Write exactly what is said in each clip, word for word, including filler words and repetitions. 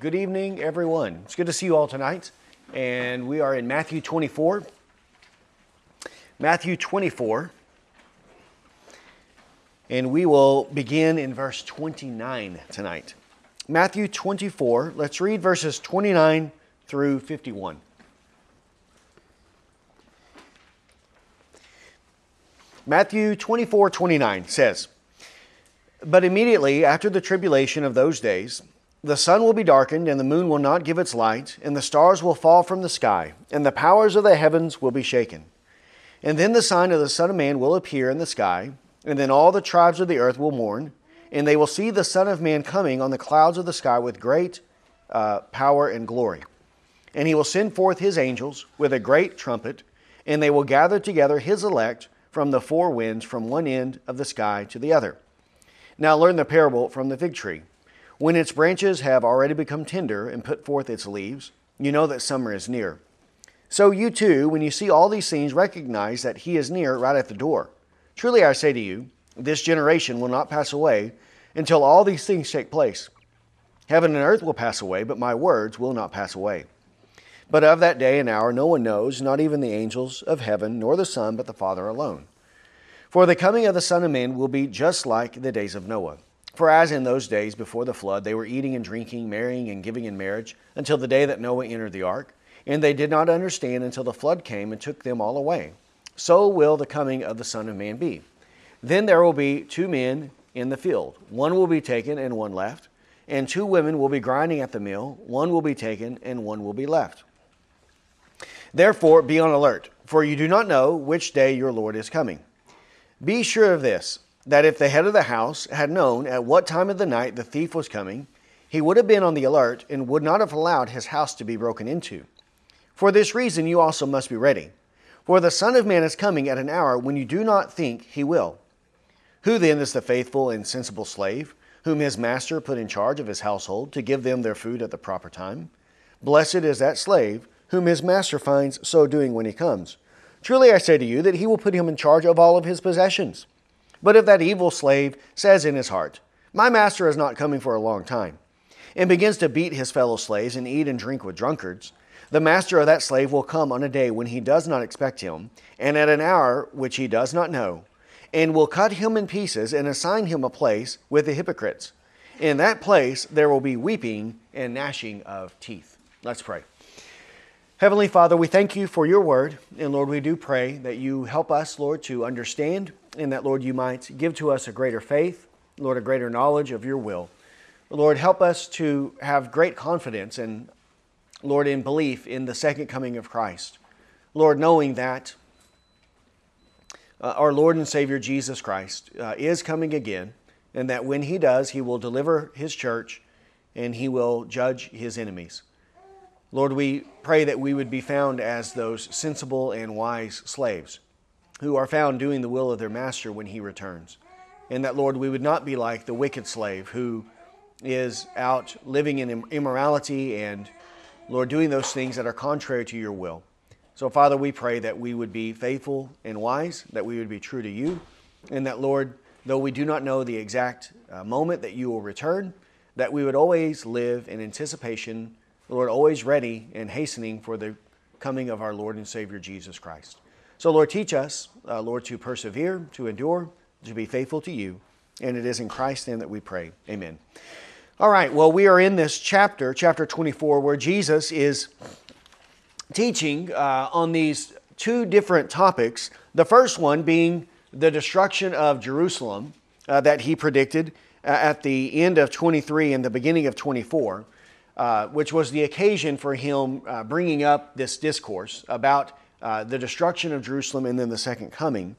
Good evening, everyone. It's good to see you all tonight. And we are in Matthew twenty-four. Matthew twenty-four. And we will begin in verse twenty-nine tonight. Matthew twenty-four. Let's read verses twenty-nine through fifty-one. Matthew twenty-four twenty-nine says, "But immediately after the tribulation of those days, the sun will be darkened, and the moon will not give its light, and the stars will fall from the sky, and the powers of the heavens will be shaken. And then the sign of the Son of Man will appear in the sky, and then all the tribes of the earth will mourn, and they will see the Son of Man coming on the clouds of the sky with great uh, power and glory. And he will send forth his angels with a great trumpet, and they will gather together his elect from the four winds, from one end of the sky to the other. Now learn the parable from the fig tree. When its branches have already become tender and put forth its leaves, you know that summer is near. So you too, when you see all these things, recognize that he is near, right at the door. Truly I say to you, this generation will not pass away until all these things take place. Heaven and earth will pass away, but my words will not pass away. But of that day and hour no one knows, not even the angels of heaven, nor the Son, but the Father alone. For the coming of the Son of Man will be just like the days of Noah. For as in those days before the flood, they were eating and drinking, marrying and giving in marriage, until the day that Noah entered the ark. And they did not understand until the flood came and took them all away. So will the coming of the Son of Man be. Then there will be two men in the field. One will be taken and one left. And two women will be grinding at the mill. One will be taken and one will be left. Therefore be on alert, for you do not know which day your Lord is coming. Be sure of this, that if the head of the house had known at what time of the night the thief was coming, he would have been on the alert and would not have allowed his house to be broken into. For this reason you also must be ready, for the Son of Man is coming at an hour when you do not think he will. Who then is the faithful and sensible slave, whom his master put in charge of his household to give them their food at the proper time? Blessed is that slave whom his master finds so doing when he comes. Truly I say to you that he will put him in charge of all of his possessions. But if that evil slave says in his heart, 'My master is not coming for a long time,' and begins to beat his fellow slaves and eat and drink with drunkards, the master of that slave will come on a day when he does not expect him, and at an hour which he does not know, and will cut him in pieces and assign him a place with the hypocrites. In that place there will be weeping and gnashing of teeth." Let's pray. Heavenly Father, we thank you for your word, and Lord, we do pray that you help us, Lord, to understand, and that, Lord, you might give to us a greater faith, Lord, a greater knowledge of your will. Lord, help us to have great confidence and, Lord, in belief in the second coming of Christ. Lord, knowing that uh, our Lord and Savior Jesus Christ uh, is coming again, and that when he does, he will deliver his church and he will judge his enemies. Lord, we pray that we would be found as those sensible and wise slaves who are found doing the will of their master when he returns. And that, Lord, we would not be like the wicked slave who is out living in immorality and, Lord, doing those things that are contrary to your will. So, Father, we pray that we would be faithful and wise, that we would be true to you, and that, Lord, though we do not know the exact uh, moment that you will return, that we would always live in anticipation, Lord, always ready and hastening for the coming of our Lord and Savior Jesus Christ. So, Lord, teach us, uh, Lord, to persevere, to endure, to be faithful to you. And it is in Christ's name that we pray. Amen. All right, well, we are in this chapter, chapter twenty-four, where Jesus is teaching uh, on these two different topics. The first one being the destruction of Jerusalem uh, that he predicted uh, at the end of twenty-three and the beginning of twenty-four. Uh, which was the occasion for him uh, bringing up this discourse about uh, the destruction of Jerusalem and then the second coming.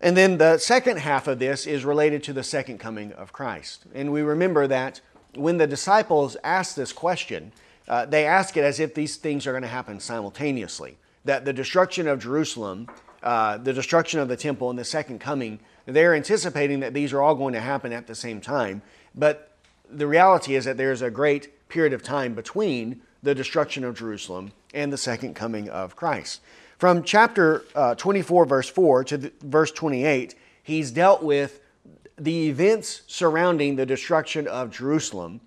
And then the second half of this is related to the second coming of Christ. And we remember that when the disciples asked this question, uh, they ask it as if these things are going to happen simultaneously, that the destruction of Jerusalem, uh, the destruction of the temple, and the second coming, they're anticipating that these are all going to happen at the same time. But the reality is that there's a great period of time between the destruction of Jerusalem and the second coming of Christ. From chapter uh, twenty-four, verse four to the, verse twenty-eight, he's dealt with the events surrounding the destruction of Jerusalem.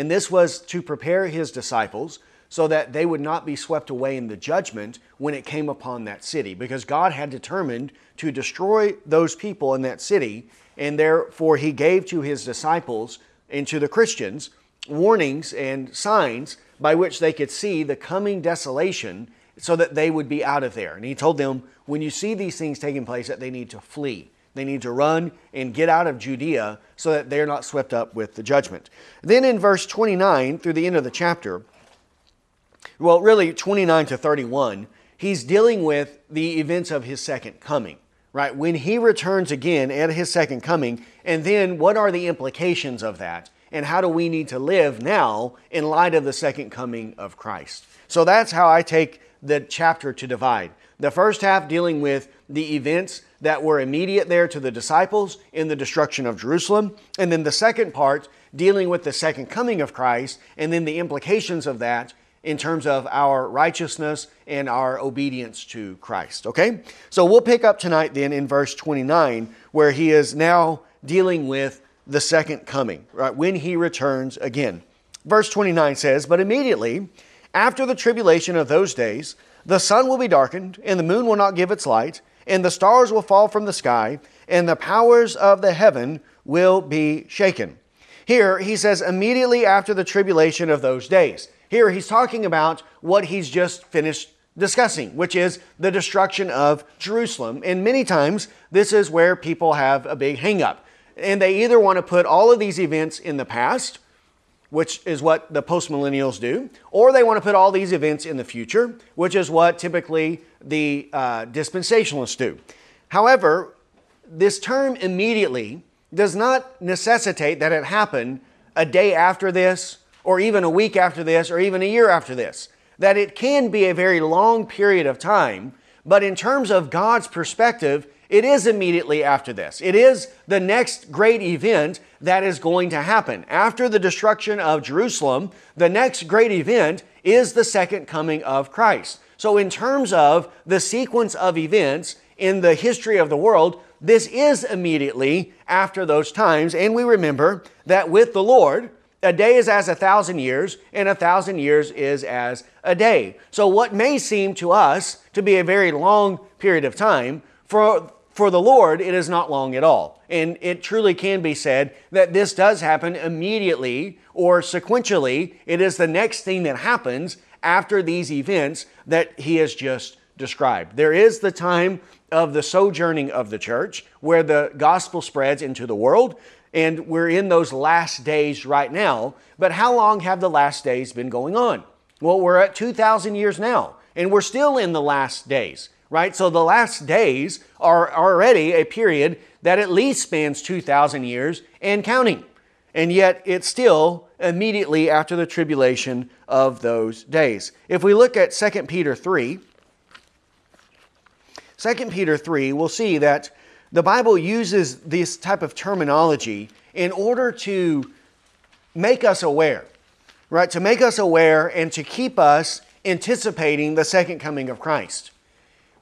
And this was to prepare his disciples so that they would not be swept away in the judgment when it came upon that city, because God had determined to destroy those people in that city, and therefore he gave to his disciples and to the Christians warnings and signs by which they could see the coming desolation so that they would be out of there. And he told them, when you see these things taking place, that they need to flee. They need to run and get out of Judea so that they're not swept up with the judgment. Then in verse twenty-nine through the end of the chapter, well, really twenty-nine to thirty-one, he's dealing with the events of his second coming, right? When he returns again at his second coming, and then what are the implications of that? And how do we need to live now in light of the second coming of Christ? So that's how I take the chapter to divide. The first half dealing with the events that were immediate there to the disciples in the destruction of Jerusalem. And then the second part dealing with the second coming of Christ and then the implications of that in terms of our righteousness and our obedience to Christ. Okay? So we'll pick up tonight then in verse twenty-nine, where he is now dealing with the second coming, right? When he returns again. Verse twenty-nine says, "But immediately after the tribulation of those days, the sun will be darkened, and the moon will not give its light, and the stars will fall from the sky, and the powers of the heaven will be shaken." Here he says, immediately after the tribulation of those days. Here he's talking about what he's just finished discussing, which is the destruction of Jerusalem. And many times this is where people have a big hang-up. And they either want to put all of these events in the past, which is what the postmillennials do, or they want to put all these events in the future, which is what typically the uh, dispensationalists do. However, this term immediately does not necessitate that it happen a day after this, or even a week after this, or even a year after this. That it can be a very long period of time, but in terms of God's perspective, it is immediately after this. It is the next great event that is going to happen. After the destruction of Jerusalem, the next great event is the second coming of Christ. So in terms of the sequence of events in the history of the world, this is immediately after those times. And we remember that with the Lord, a day is as a thousand years, and a thousand years is as a day. So what may seem to us to be a very long period of time, for For the Lord, it is not long at all. And it truly can be said that this does happen immediately or sequentially. It is the next thing that happens after these events that he has just described. There is the time of the sojourning of the church where the gospel spreads into the world. And we're in those last days right now. But how long have the last days been going on? Well, we're at two thousand years now, and we're still in the last days. Right? So the last days are already a period that at least spans two thousand years and counting. And yet it's still immediately after the tribulation of those days. If we look at Second Peter three, Second Peter three, we'll see that the Bible uses this type of terminology in order to make us aware, right? To make us aware and to keep us anticipating the second coming of Christ.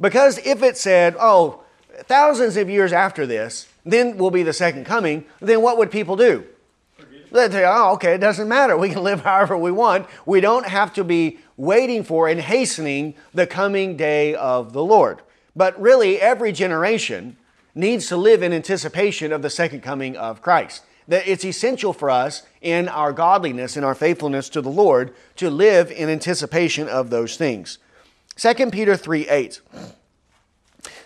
Because if it said, oh, thousands of years after this, then will be the second coming, then what would people do? They'd say, oh, okay, it doesn't matter. We can live however we want. We don't have to be waiting for and hastening the coming day of the Lord. But really, every generation needs to live in anticipation of the second coming of Christ. That it's essential for us in our godliness and our faithfulness to the Lord to live in anticipation of those things. Second Peter three eight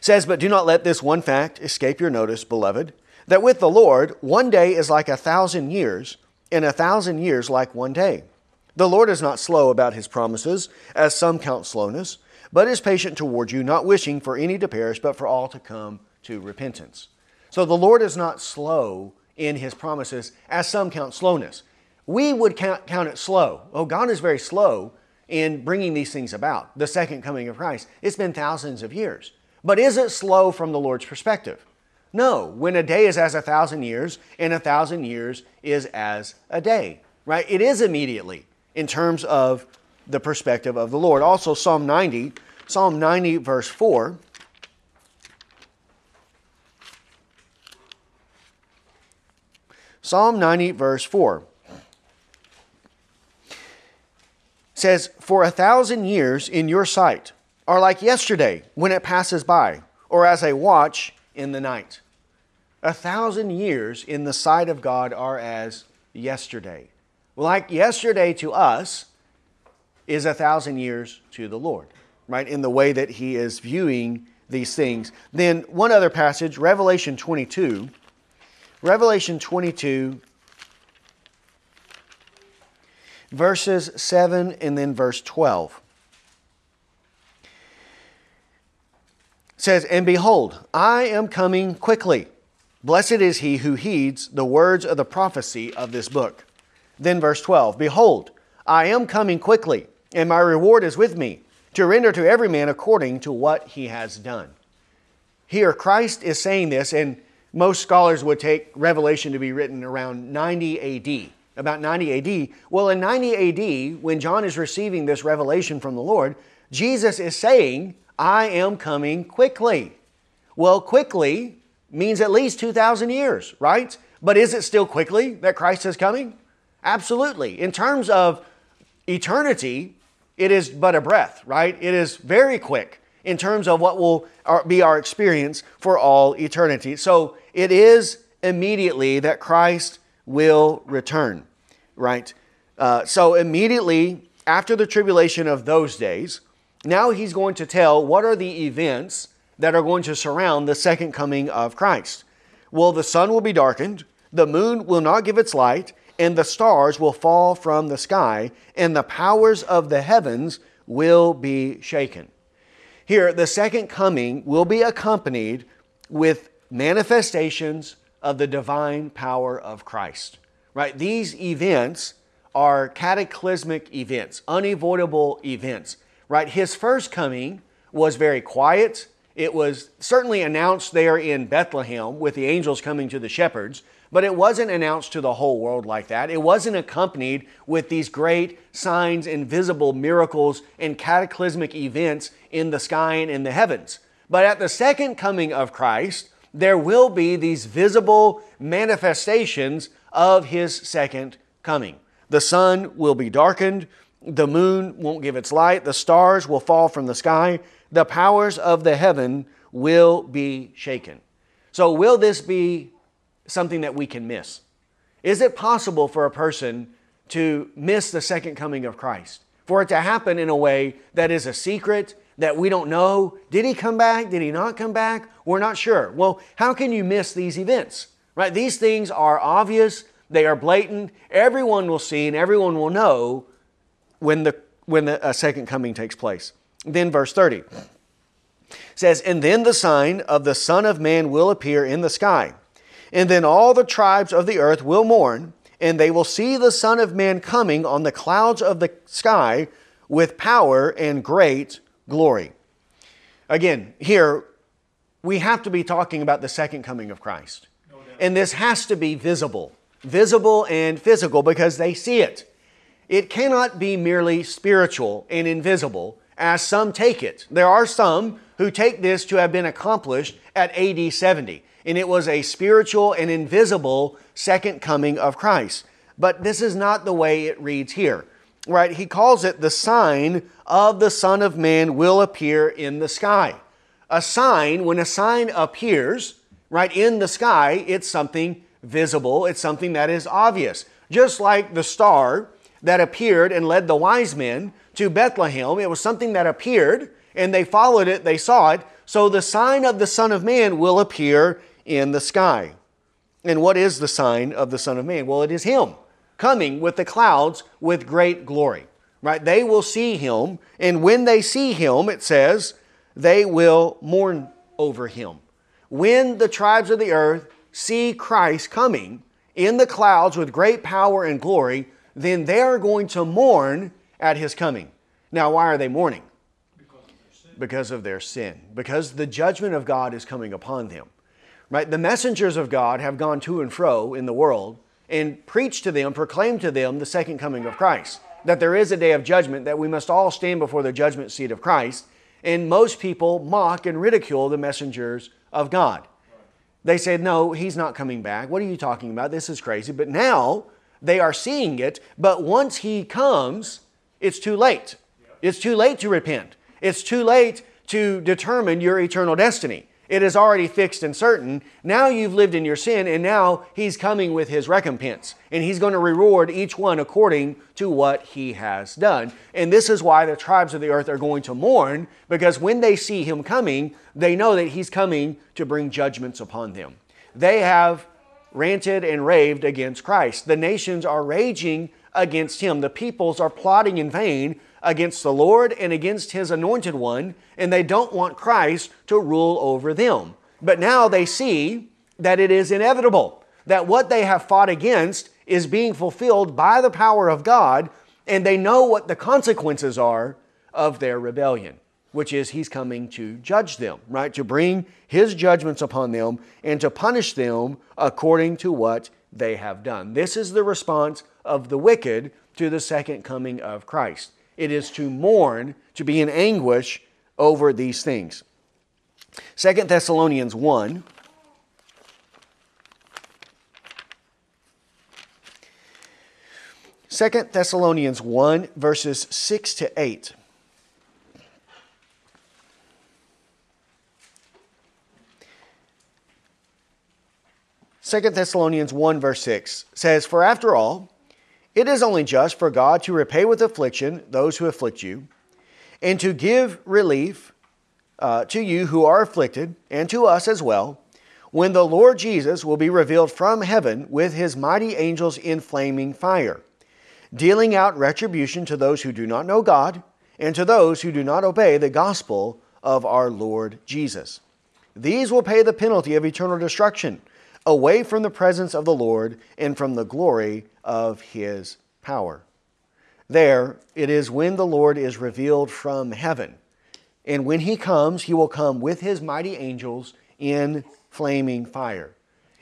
says, "But do not let this one fact escape your notice, beloved, that with the Lord one day is like a thousand years, and a thousand years like one day. The Lord is not slow about his promises, as some count slowness, but is patient toward you, not wishing for any to perish, but for all to come to repentance." So the Lord is not slow in his promises, as some count slowness. We would count, count it slow. Oh, God is very slow in bringing these things about, the second coming of Christ. It's been thousands of years. But is it slow from the Lord's perspective? No. When a day is as a thousand years, and a thousand years is as a day, right? It is immediately in terms of the perspective of the Lord. Also, Psalm ninety, Psalm ninety, verse four. Psalm ninety, verse four. says, for a thousand years in your sight are like yesterday when it passes by, or as a watch in the night. A thousand years in the sight of God are as yesterday. Like yesterday to us is a thousand years to the Lord, right? In the way that he is viewing these things. Then one other passage, Revelation twenty-two. Revelation twenty-two, verses seven and then verse twelve. It says, and behold, I am coming quickly. Blessed is he who heeds the words of the prophecy of this book. Then verse twelve, behold, I am coming quickly, and my reward is with me, to render to every man according to what he has done. Here Christ is saying this, and most scholars would take Revelation to be written around ninety A D, about ninety A D. Well, in ninety A D, when John is receiving this revelation from the Lord, Jesus is saying, I am coming quickly. Well, quickly means at least two thousand years, right? But is it still quickly that Christ is coming? Absolutely. In terms of eternity, it is but a breath, right? It is very quick in terms of what will be our experience for all eternity. So it is immediately that Christ will return, right? Uh, so immediately after the tribulation of those days, now he's going to tell what are the events that are going to surround the second coming of Christ. Well, the sun will be darkened, the moon will not give its light, and the stars will fall from the sky, and the powers of the heavens will be shaken. Here, the second coming will be accompanied with manifestations of the divine power of Christ, right? These events are cataclysmic events, unavoidable events, right? His first coming was very quiet. It was certainly announced there in Bethlehem with the angels coming to the shepherds, but it wasn't announced to the whole world like that. It wasn't accompanied with these great signs, invisible miracles, and cataclysmic events in the sky and in the heavens. But at the second coming of Christ, there will be these visible manifestations of his second coming. The sun will be darkened. The moon won't give its light. The stars will fall from the sky. The powers of the heaven will be shaken. So will this be something that we can miss? Is it possible for a person to miss the second coming of Christ? For it to happen in a way that is a secret, that we don't know? Did he come back? Did he not come back? We're not sure. Well, how can you miss these events? Right? These things are obvious. They are blatant. Everyone will see and everyone will know when the when the uh, second coming takes place. Then verse thirty says, and then the sign of the Son of Man will appear in the sky. And then all the tribes of the earth will mourn, and they will see the Son of Man coming on the clouds of the sky with power and great glory. Again, here, we have to be talking about the second coming of Christ. No doubt. And this has to be visible, visible and physical, because they see it. It cannot be merely spiritual and invisible, as some take it. There are some who take this to have been accomplished at A D seventy. And it was a spiritual and invisible second coming of Christ. But this is not the way it reads here, right? He calls it the sign of the Son of Man will appear in the sky. A sign, when a sign appears, right, in the sky, it's something visible. It's something that is obvious. Just like the star that appeared and led the wise men to Bethlehem, it was something that appeared and they followed it, they saw it. So the sign of the Son of Man will appear in the sky. And what is the sign of the Son of Man? Well, it is Him coming with the clouds with great glory, right? They will see Him, and when they see Him, it says, they will mourn over Him. When the tribes of the earth see Christ coming in the clouds with great power and glory, then they are going to mourn at His coming. Now, why are they mourning? Because of their sin, because the judgment of God is coming upon them, right? The messengers of God have gone to and fro in the world and preached to them, proclaimed to them the second coming of Christ, that there is a day of judgment, that we must all stand before the judgment seat of Christ. And most people mock and ridicule the messengers of God. They say, no, He's not coming back. What are you talking about? This is crazy. But now they are seeing it. But once He comes, it's too late. It's too late to repent. It's too late to determine your eternal destiny. It is already fixed and certain. Now you've lived in your sin, and now He's coming with His recompense. And He's going to reward each one according to what He has done. And this is why the tribes of the earth are going to mourn, because when they see Him coming, they know that He's coming to bring judgments upon them. They have ranted and raved against Christ. The nations are raging against Him. The peoples are plotting in vain against the Lord and against His anointed one, and they don't want Christ to rule over them. But now they see that it is inevitable, that what they have fought against is being fulfilled by the power of God, and they know what the consequences are of their rebellion, which is He's coming to judge them, right? To bring His judgments upon them and to punish them according to what they have done. This is the response of the wicked to the second coming of Christ. It is to mourn, to be in anguish over these things. Second Thessalonians one. Second Thessalonians one, verses six to eight. Second Thessalonians one, verse six says, "For after all, it is only just for God to repay with affliction those who afflict you, and to give relief uh, to you who are afflicted, and to us as well, when the Lord Jesus will be revealed from heaven with His mighty angels in flaming fire, dealing out retribution to those who do not know God, and to those who do not obey the gospel of our Lord Jesus. These will pay the penalty of eternal destruction, away from the presence of the Lord and from the glory of His power." There, it is when the Lord is revealed from heaven. And when He comes, He will come with His mighty angels in flaming fire.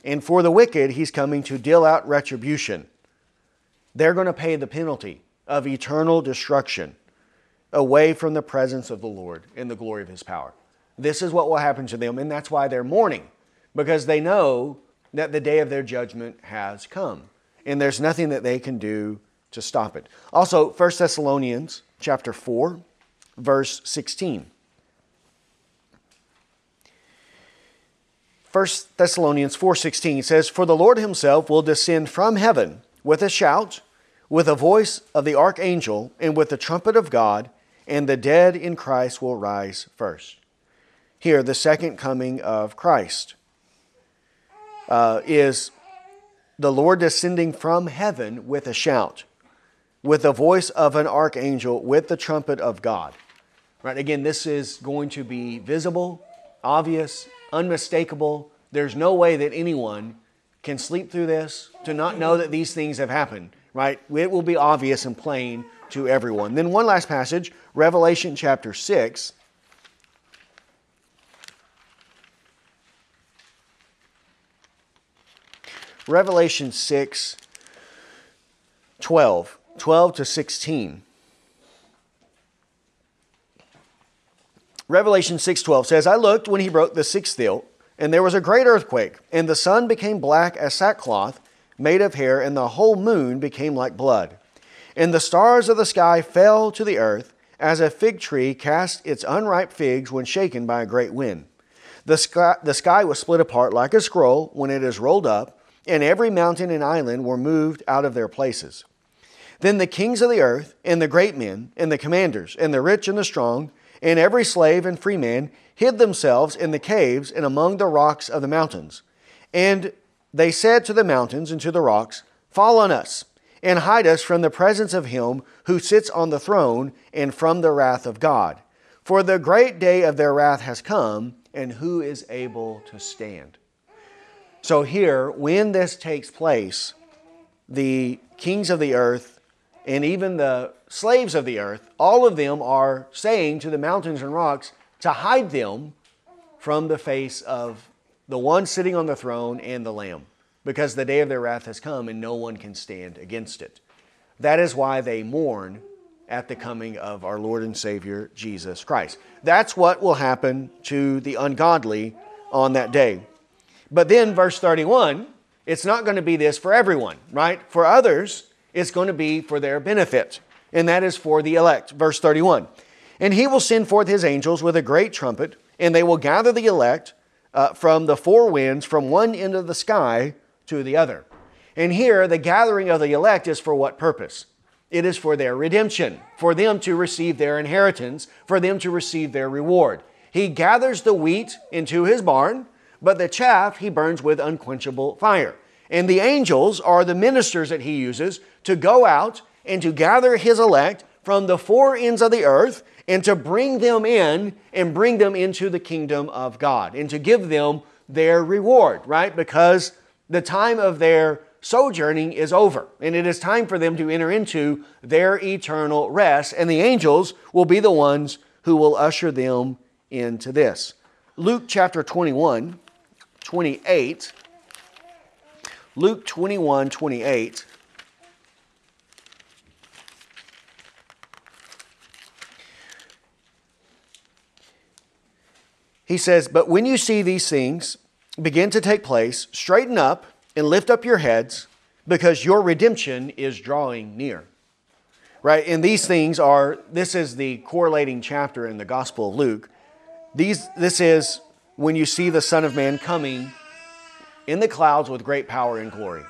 And for the wicked, He's coming to deal out retribution. They're going to pay the penalty of eternal destruction away from the presence of the Lord and the glory of His power. This is what will happen to them, and that's why they're mourning, because they know that the day of their judgment has come, and there's nothing that they can do to stop it. Also, First Thessalonians chapter four, verse sixteen. First Thessalonians four sixteen says, "For the Lord Himself will descend from heaven with a shout, with a voice of the archangel, and with the trumpet of God, and the dead in Christ will rise first." Here, the second coming of Christ uh, is the Lord descending from heaven with a shout, with the voice of an archangel, with the trumpet of God. Right? Again, this is going to be visible, obvious, unmistakable. There's no way that anyone can sleep through this to not know that these things have happened. Right? It will be obvious and plain to everyone. Then one last passage, Revelation chapter six. Revelation six, twelve, twelve to sixteen. Revelation six, twelve says, "I looked when He broke the sixth seal, and there was a great earthquake, and the sun became black as sackcloth, made of hair, and the whole moon became like blood. And the stars of the sky fell to the earth, as a fig tree casts its unripe figs when shaken by a great wind. The sky, the sky was split apart like a scroll when it is rolled up, and every mountain and island were moved out of their places. Then the kings of the earth, and the great men, and the commanders, and the rich and the strong, and every slave and free man hid themselves in the caves and among the rocks of the mountains. And they said to the mountains and to the rocks, 'Fall on us, and hide us from the presence of Him who sits on the throne, and from the wrath of God. For the great day of their wrath has come, and who is able to stand?'" So here, when this takes place, the kings of the earth and even the slaves of the earth, all of them are saying to the mountains and rocks to hide them from the face of the one sitting on the throne and the Lamb, because the day of their wrath has come and no one can stand against it. That is why they mourn at the coming of our Lord and Savior, Jesus Christ. That's what will happen to the ungodly on that day. But then verse thirty-one, it's not going to be this for everyone, right? For others, it's going to be for their benefit. and that is for the elect. Verse thirty-one, and he will send forth his angels with a great trumpet, and they will gather the elect uh, from the four winds, from one end of the sky to the other. And here, the gathering of the elect is for what purpose? It is for their redemption, for them to receive their inheritance, for them to receive their reward. He gathers the wheat into his barn, but the chaff he burns with unquenchable fire. And the angels are the ministers that he uses to go out and to gather his elect from the four ends of the earth and to bring them in and bring them into the kingdom of God and to give them their reward, right? Because the time of their sojourning is over, and it is time for them to enter into their eternal rest, and the angels will be the ones who will usher them into this. Luke chapter twenty-one, twenty-eight, Luke twenty-one, twenty-eight, he says, but when you see these things begin to take place, straighten up and lift up your heads, because your redemption is drawing near. Right? And these things are, this is the correlating chapter in the Gospel of Luke. These, this is when you see the Son of Man coming in the clouds with great power and glory.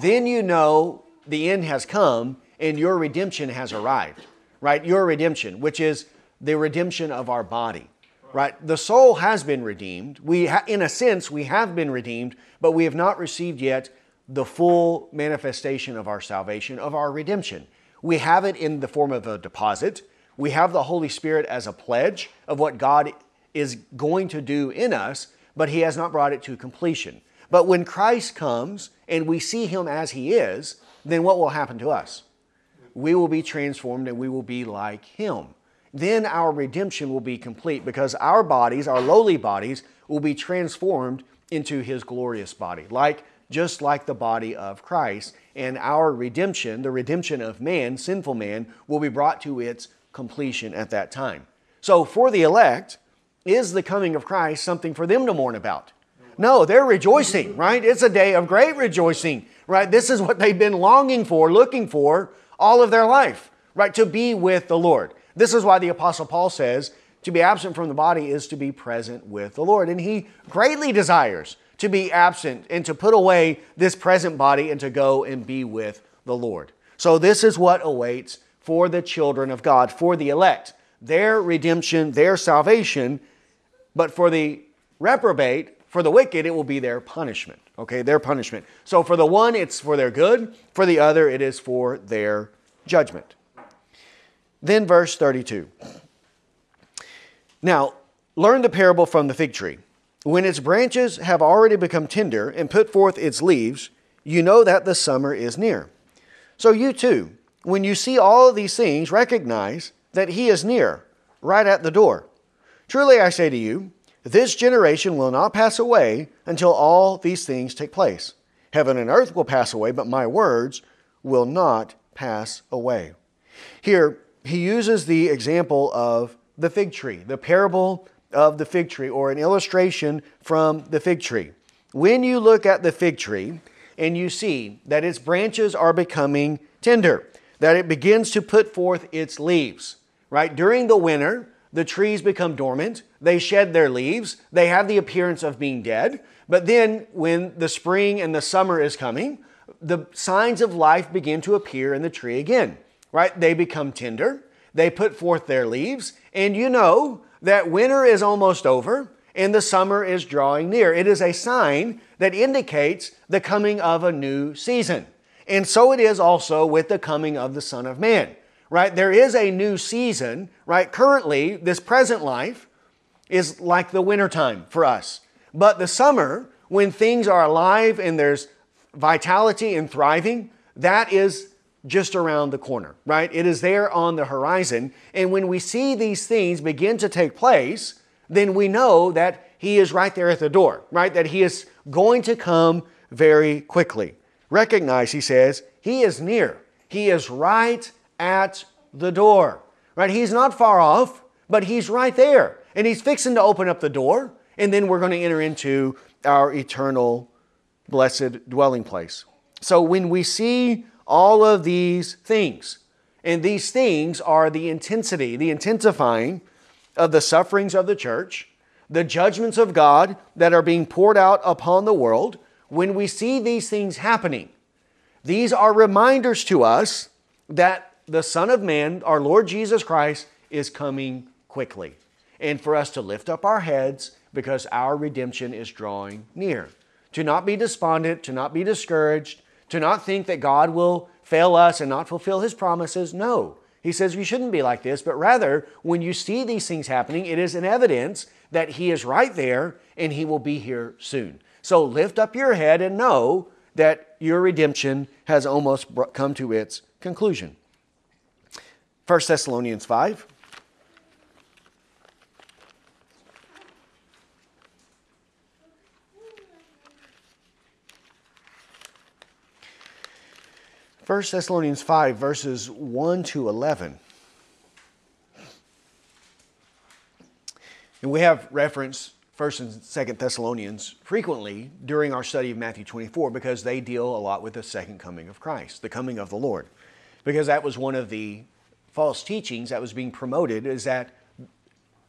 Then you know the end has come and your redemption has arrived. Right? Your redemption, which is the redemption of our body. Right? The soul has been redeemed. We, ha in a sense, we have been redeemed, but we have not received yet the full manifestation of our salvation, of our redemption. We have it in the form of a deposit. We have the Holy Spirit as a pledge of what God is going to do in us, but He has not brought it to completion. But when Christ comes and we see Him as He is, then what will happen to us? We will be transformed and we will be like Him. Then our redemption will be complete because our bodies, our lowly bodies, will be transformed into His glorious body, like just like the body of Christ. And our redemption, the redemption of man, sinful man, will be brought to its completion at that time. So for the elect, is the coming of Christ something for them to mourn about? No, they're rejoicing, right? It's a day of great rejoicing, right? This is what they've been longing for, looking for all of their life, right? To be with the Lord. This is why the Apostle Paul says, to be absent from the body is to be present with the Lord. And he greatly desires to be absent and to put away this present body and to go and be with the Lord. So this is what awaits for the children of God, for the elect, their redemption, their salvation. But for the reprobate, for the wicked, it will be their punishment. Okay, their punishment. So for the one, it's for their good. For the other, it is for their judgment. Then verse thirty-two. Now, learn the parable from the fig tree. When its branches have already become tender and put forth its leaves, you know that the summer is near. So you too, when you see all of these things, recognize that he is near, right at the door. Truly I say to you, this generation will not pass away until all these things take place. Heaven and earth will pass away, but my words will not pass away. Here, he uses the example of the fig tree, the parable of the fig tree, or an illustration from the fig tree. When you look at the fig tree and you see that its branches are becoming tender, that it begins to put forth its leaves, right? During the winter, the trees become dormant. They shed their leaves. They have the appearance of being dead. But then when the spring and the summer is coming, the signs of life begin to appear in the tree again, right? They become tender. They put forth their leaves, and you know that winter is almost over and the summer is drawing near. It is a sign that indicates the coming of a new season. And so it is also with the coming of the Son of Man, right? There is a new season, right? Currently, this present life is like the wintertime for us. But the summer, when things are alive and there's vitality and thriving, that is just around the corner, right? It is there on the horizon. And when we see these things begin to take place, then we know that he is right there at the door, right? That he is going to come very quickly. Recognize, he says, he is near. He is right at the door, right? He's not far off, but he's right there. And he's fixing to open up the door. And then we're going to enter into our eternal blessed dwelling place. So when we see all of these things, And these things are the intensity, the intensifying of the sufferings of the church, the judgments of God that are being poured out upon the world. When we see these things happening, these are reminders to us that the Son of Man, our Lord Jesus Christ, is coming quickly. And for us to lift up our heads because our redemption is drawing near. To not be despondent, to not be discouraged, to not think that God will fail us and not fulfill His promises. No, He says you shouldn't be like this, but rather when you see these things happening, it is an evidence that He is right there and He will be here soon. So lift up your head and know that your redemption has almost come to its conclusion. First Thessalonians five. First Thessalonians five, verses one to eleven. And we have reference First and Second Thessalonians frequently during our study of Matthew twenty-four because they deal a lot with the second coming of Christ, the coming of the Lord. Because that was one of the false teachings that was being promoted, is that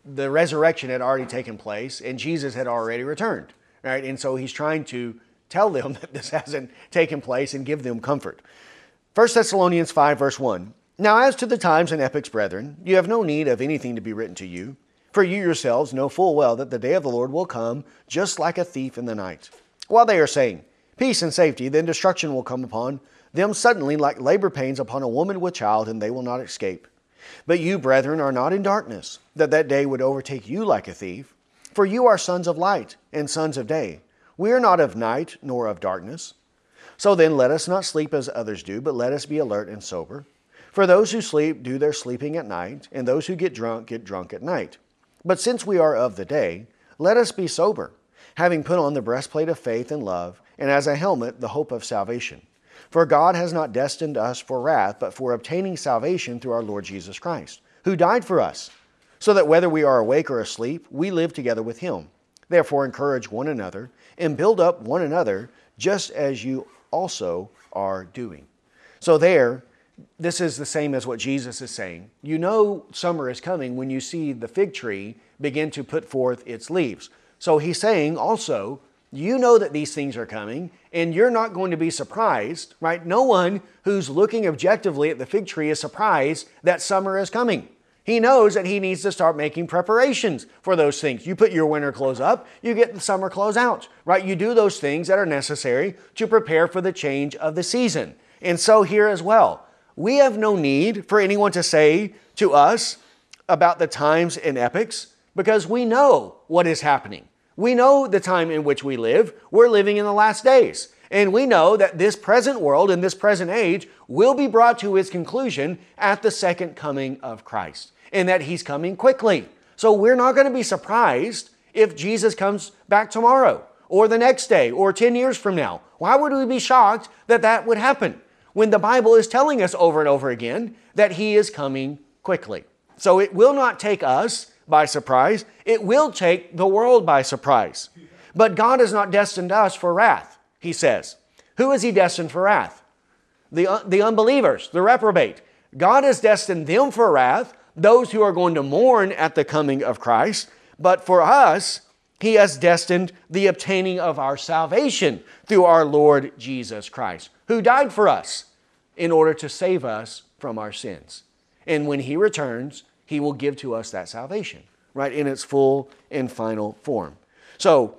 the resurrection had already taken place and Jesus had already returned, right? And so he's trying to tell them that this hasn't taken place and give them comfort. First Thessalonians five, verse one. Now as to the times and epochs, brethren, you have no need of anything to be written to you, for you yourselves know full well that the day of the Lord will come just like a thief in the night. While they are saying, peace and safety, then destruction will come upon them suddenly like labor pains upon a woman with child, and they will not escape. But you, brethren, are not in darkness, that that day would overtake you like a thief. For you are sons of light and sons of day. We are not of night nor of darkness. So then let us not sleep as others do, but let us be alert and sober. For those who sleep do their sleeping at night, and those who get drunk get drunk at night. But since we are of the day, let us be sober, having put on the breastplate of faith and love, and as a helmet the hope of salvation. For God has not destined us for wrath, but for obtaining salvation through our Lord Jesus Christ, who died for us, so that whether we are awake or asleep, we live together with Him. Therefore encourage one another and build up one another, just as you also are doing. So there, this is the same as what Jesus is saying. You know summer is coming when you see the fig tree begin to put forth its leaves. So he's saying also, you know that these things are coming and you're not going to be surprised, right? No one who's looking objectively at the fig tree is surprised that summer is coming. He knows that he needs to start making preparations for those things. You put your winter clothes up, you get the summer clothes out, right? You do those things that are necessary to prepare for the change of the season. And so here as well, we have no need for anyone to say to us about the times and epochs because we know what is happening. We know the time in which we live. We're living in the last days. And we know that this present world and this present age will be brought to its conclusion at the second coming of Christ, and that He's coming quickly. So we're not going to be surprised if Jesus comes back tomorrow or the next day or ten years from now. Why would we be shocked that that would happen when the Bible is telling us over and over again that He is coming quickly? So it will not take us by surprise. It will take the world by surprise. But God has not destined us for wrath, He says. Who is He destined for wrath? The, uh, the unbelievers, the reprobate. God has destined them for wrath, those who are going to mourn at the coming of Christ. But for us, He has destined the obtaining of our salvation through our Lord Jesus Christ, who died for us in order to save us from our sins. And when He returns, He will give to us that salvation, right, in its full and final form. So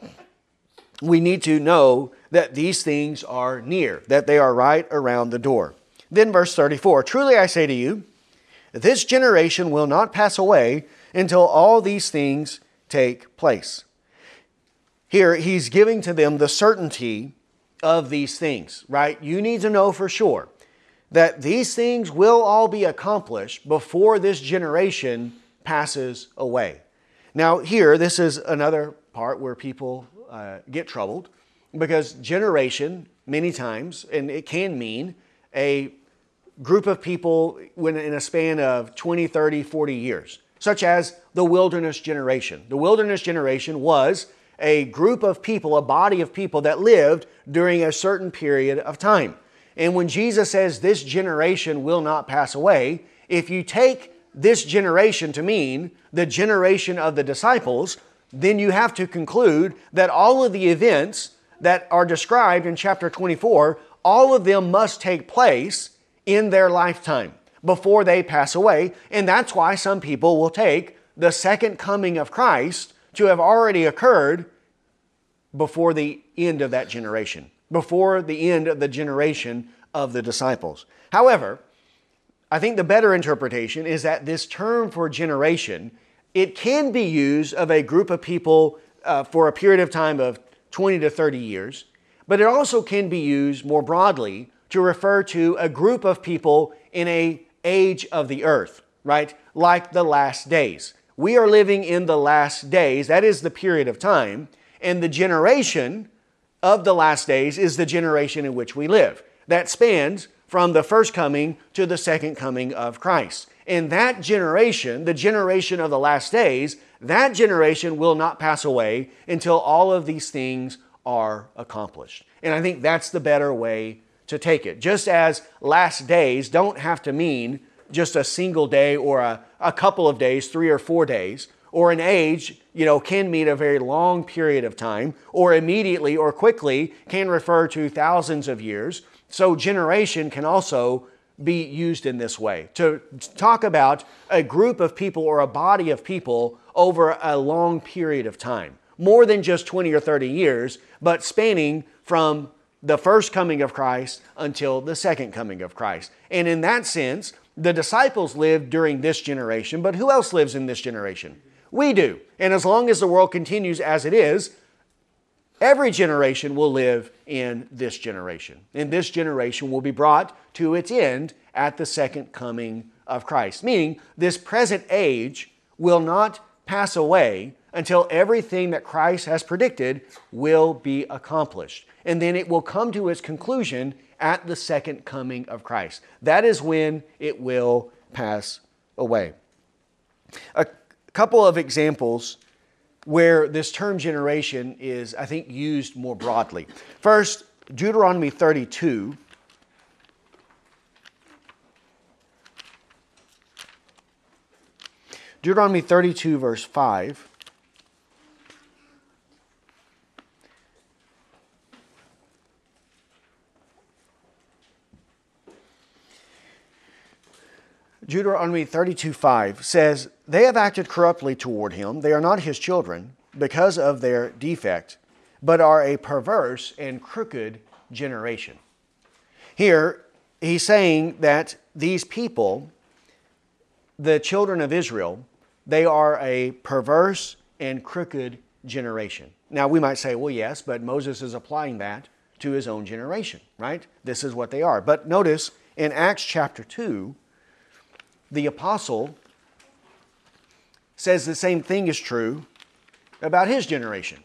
we need to know that these things are near, that they are right around the door. Then verse thirty-four, truly I say to you, this generation will not pass away until all these things take place. Here, he's giving to them the certainty of these things, right? You need to know for sure that these things will all be accomplished before this generation passes away. Now here, this is another part where people uh, get troubled because generation many times, and it can mean a group of people when in a span of twenty, thirty, forty years, such as the wilderness generation. The wilderness generation was a group of people, a body of people that lived during a certain period of time. And when Jesus says this generation will not pass away, if you take this generation to mean the generation of the disciples, then you have to conclude that all of the events that are described in chapter twenty-four, all of them must take place in their lifetime before they pass away. And that's why some people will take the second coming of Christ to have already occurred before the end of that generation, before the end of the generation of the disciples. However, I think the better interpretation is that this term for generation, it can be used of a group of people uh, for a period of time of twenty to thirty years, but it also can be used more broadly to refer to a group of people in an age of the earth, right? Like the last days. We are living in the last days. That is the period of time. And the generation of the last days is the generation in which we live. That spans from the first coming to the second coming of Christ. And that generation, the generation of the last days, that generation will not pass away until all of these things are accomplished. And I think that's the better way to take it. Just as last days don't have to mean just a single day or a, a couple of days, three or four days, or an age, you know, can mean a very long period of time, or immediately or quickly can refer to thousands of years. So generation can also be used in this way, to talk about a group of people or a body of people over a long period of time, more than just twenty or thirty years, but spanning from the first coming of Christ until the second coming of Christ. And in that sense, the disciples lived during this generation, but who else lives in this generation? We do. And as long as the world continues as it is, every generation will live in this generation. And this generation will be brought to its end at the second coming of Christ. Meaning, this present age will not pass away until everything that Christ has predicted will be accomplished. And then it will come to its conclusion at the second coming of Christ. That is when it will pass away. A couple of examples where this term generation is, I think, used more broadly. First, Deuteronomy thirty-two. Deuteronomy thirty-two, verse five. Deuteronomy thirty-two five says, "They have acted corruptly toward him. They are not his children because of their defect, but are a perverse and crooked generation." Here, he's saying that these people, the children of Israel, they are a perverse and crooked generation. Now, we might say, well, yes, but Moses is applying that to his own generation, right? This is what they are. But notice in Acts chapter two, the apostle says the same thing is true about his generation,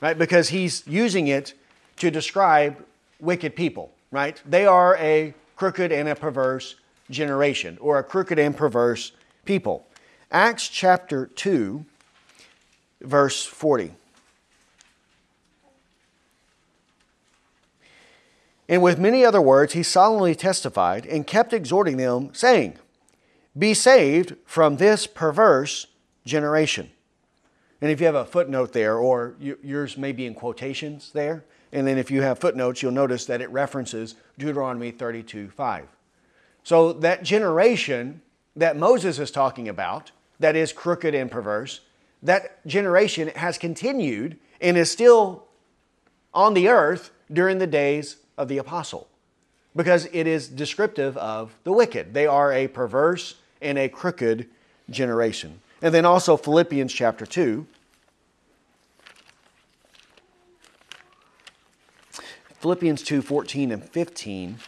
right? Because he's using it to describe wicked people, right? They are a crooked and a perverse generation, or a crooked and perverse people. Acts chapter two, verse forty. "And with many other words, he solemnly testified and kept exhorting them, saying, be saved from this perverse generation." And if you have a footnote there, or you, yours may be in quotations there, and then if you have footnotes, you'll notice that it references Deuteronomy thirty-two five. So that generation that Moses is talking about, that is crooked and perverse, that generation has continued and is still on the earth during the days of the apostle, because it is descriptive of the wicked. They are a perverse and a crooked generation. And then also Philippians chapter two. Philippians two, fourteen and fifteen.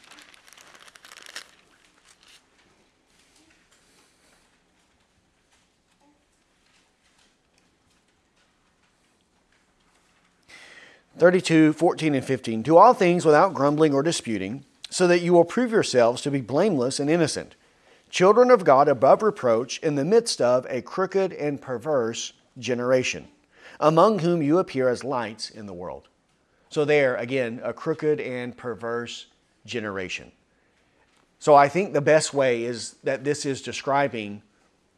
thirty-two, fourteen and fifteen. "Do all things without grumbling or disputing, so that you will prove yourselves to be blameless and innocent, children of God above reproach, in the midst of a crooked and perverse generation, among whom you appear as lights in the world." So there, again, a crooked and perverse generation. So I think the best way is that this is describing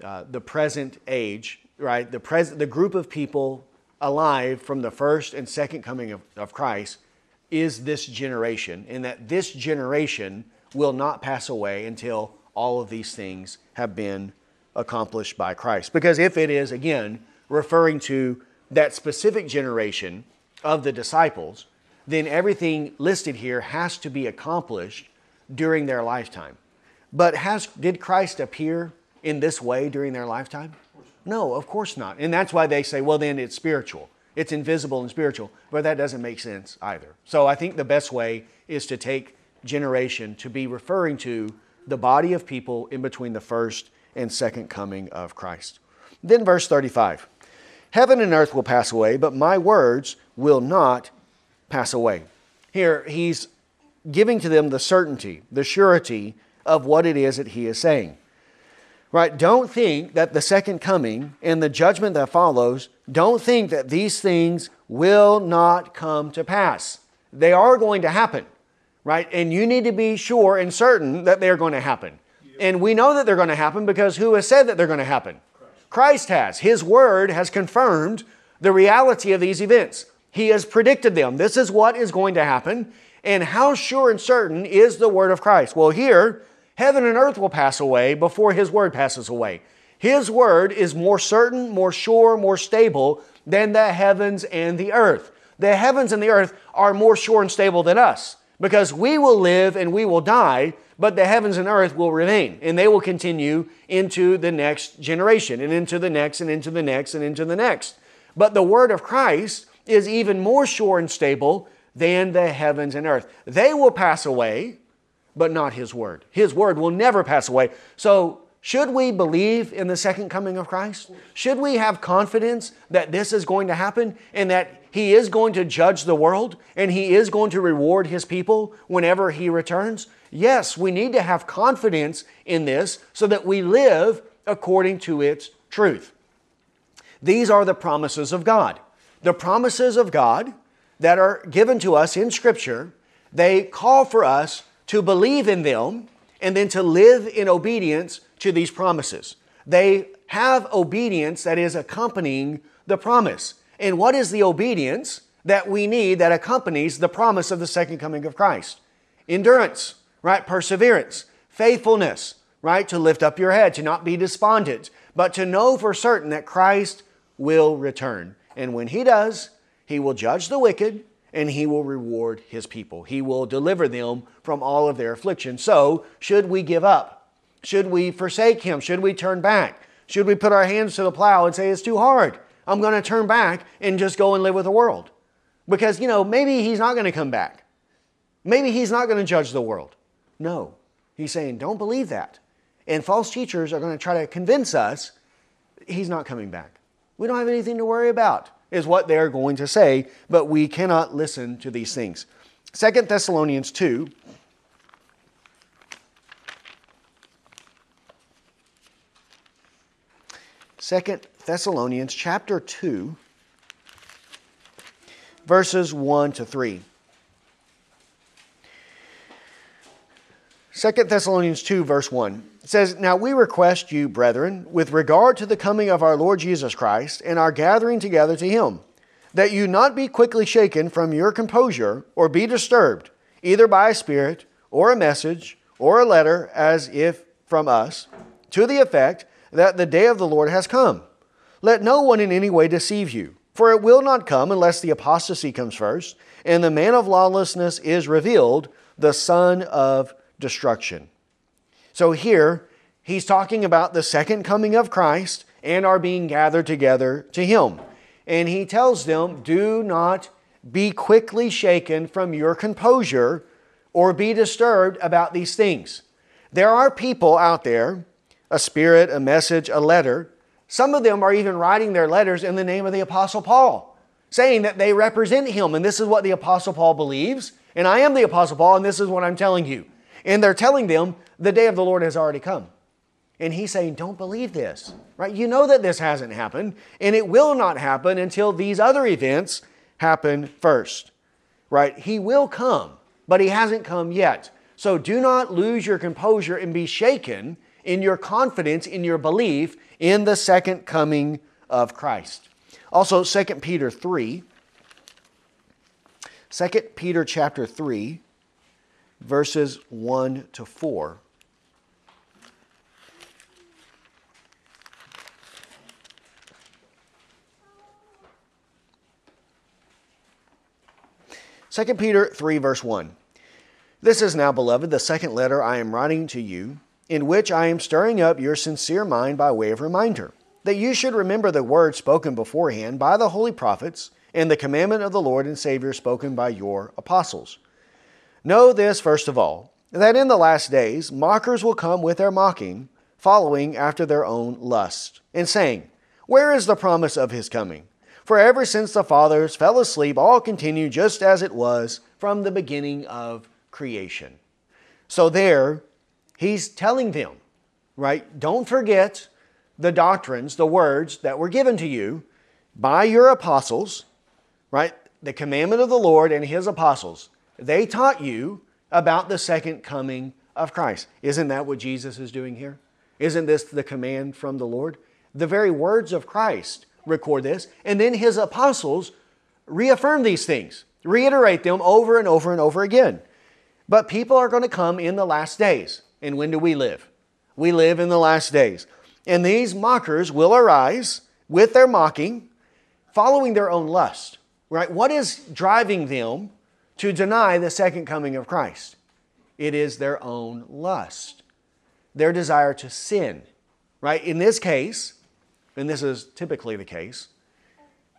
uh, the present age, right? The present, the group of people alive from the first and second coming of, of Christ is this generation, and that this generation will not pass away until all of these things have been accomplished by Christ. Because if it is, again, referring to that specific generation of the disciples, then everything listed here has to be accomplished during their lifetime. But has, did Christ appear in this way during their lifetime? No, of course not. And that's why they say, well, then it's spiritual. It's invisible and spiritual. But that doesn't make sense either. So I think the best way is to take generation to be referring to the body of people in between the first and second coming of Christ. Then verse thirty-five, heaven and earth will pass away, but my words will not pass away. Here he's giving to them the certainty, the surety of what it is that he is saying. Right? Don't think that the second coming and the judgment that follows, don't think that these things will not come to pass. They are going to happen, right? And you need to be sure and certain that they're going to happen. Yep. And we know that they're going to happen because who has said that they're going to happen? Christ. Christ has. His word has confirmed the reality of these events. He has predicted them. This is what is going to happen. And how sure and certain is the word of Christ? Well, here, heaven and earth will pass away before His word passes away. His word is more certain, more sure, more stable than the heavens and the earth. The heavens and the earth are more sure and stable than us because we will live and we will die, but the heavens and earth will remain and they will continue into the next generation and into the next and into the next and into the next. But the word of Christ is even more sure and stable than the heavens and earth. They will pass away, but not His word. His word will never pass away. So should we believe in the second coming of Christ? Should we have confidence that this is going to happen and that He is going to judge the world and He is going to reward His people whenever He returns? Yes, we need to have confidence in this so that we live according to its truth. These are the promises of God. The promises of God that are given to us in Scripture, they call for us to believe in them and then to live in obedience to these promises. They have obedience that is accompanying the promise. And what is the obedience that we need that accompanies the promise of the second coming of Christ? Endurance, right? Perseverance, faithfulness, right? To lift up your head, to not be despondent, but to know for certain that Christ will return. And when He does, He will judge the wicked and He will reward His people. He will deliver them from all of their affliction. So should we give up? Should we forsake Him? Should we turn back? Should we put our hands to the plow and say, it's too hard. I'm going to turn back and just go and live with the world. Because, you know, maybe He's not going to come back. Maybe He's not going to judge the world. No, He's saying, don't believe that. And false teachers are going to try to convince us He's not coming back. We don't have anything to worry about, is what they're going to say, but we cannot listen to these things. Second Thessalonians two. Second Thessalonians chapter two, verses one to three. Second Thessalonians two, verse one. It says, now we request you, brethren, with regard to the coming of our Lord Jesus Christ and our gathering together to Him, that you not be quickly shaken from your composure or be disturbed, either by a spirit or a message or a letter as if from us, to the effect that the day of the Lord has come. Let no one in any way deceive you, for it will not come unless the apostasy comes first, and the man of lawlessness is revealed, the son of destruction. So here, he's talking about the second coming of Christ and are being gathered together to Him. And he tells them, do not be quickly shaken from your composure or be disturbed about these things. There are people out there, a spirit, a message, a letter. Some of them are even writing their letters in the name of the Apostle Paul, saying that they represent him. And this is what the Apostle Paul believes. And I am the Apostle Paul, and this is what I'm telling you. And they're telling them, the day of the Lord has already come. And he's saying, don't believe this, right? You know that this hasn't happened, and it will not happen until these other events happen first, right? He will come, but he hasn't come yet. So do not lose your composure and be shaken in your confidence, in your belief in the second coming of Christ. Also, Second Peter three. Second Peter chapter three, verses one to four. Second Peter three, verse one. This is now, beloved, the second letter I am writing to you, in which I am stirring up your sincere mind by way of reminder, that you should remember the word spoken beforehand by the holy prophets, and the commandment of the Lord and Savior spoken by your apostles. Know this, first of all, that in the last days mockers will come with their mocking, following after their own lust, and saying, where is the promise of his coming? For ever since the fathers fell asleep, all continue just as it was from the beginning of creation. So there, he's telling them, right, don't forget the doctrines, the words that were given to you by your apostles, right, the commandment of the Lord and his apostles. They taught you about the second coming of Christ. Isn't that what Jesus is doing here? Isn't this the command from the Lord? The very words of Christ record this, and then his apostles reaffirm these things, reiterate them over and over and over again. But people are going to come in the last days. And when do we live? We live in the last days. And these mockers will arise with their mocking, following their own lust. Right? What is driving them to deny the second coming of Christ? It is their own lust, their desire to sin. Right? In this case, and this is typically the case,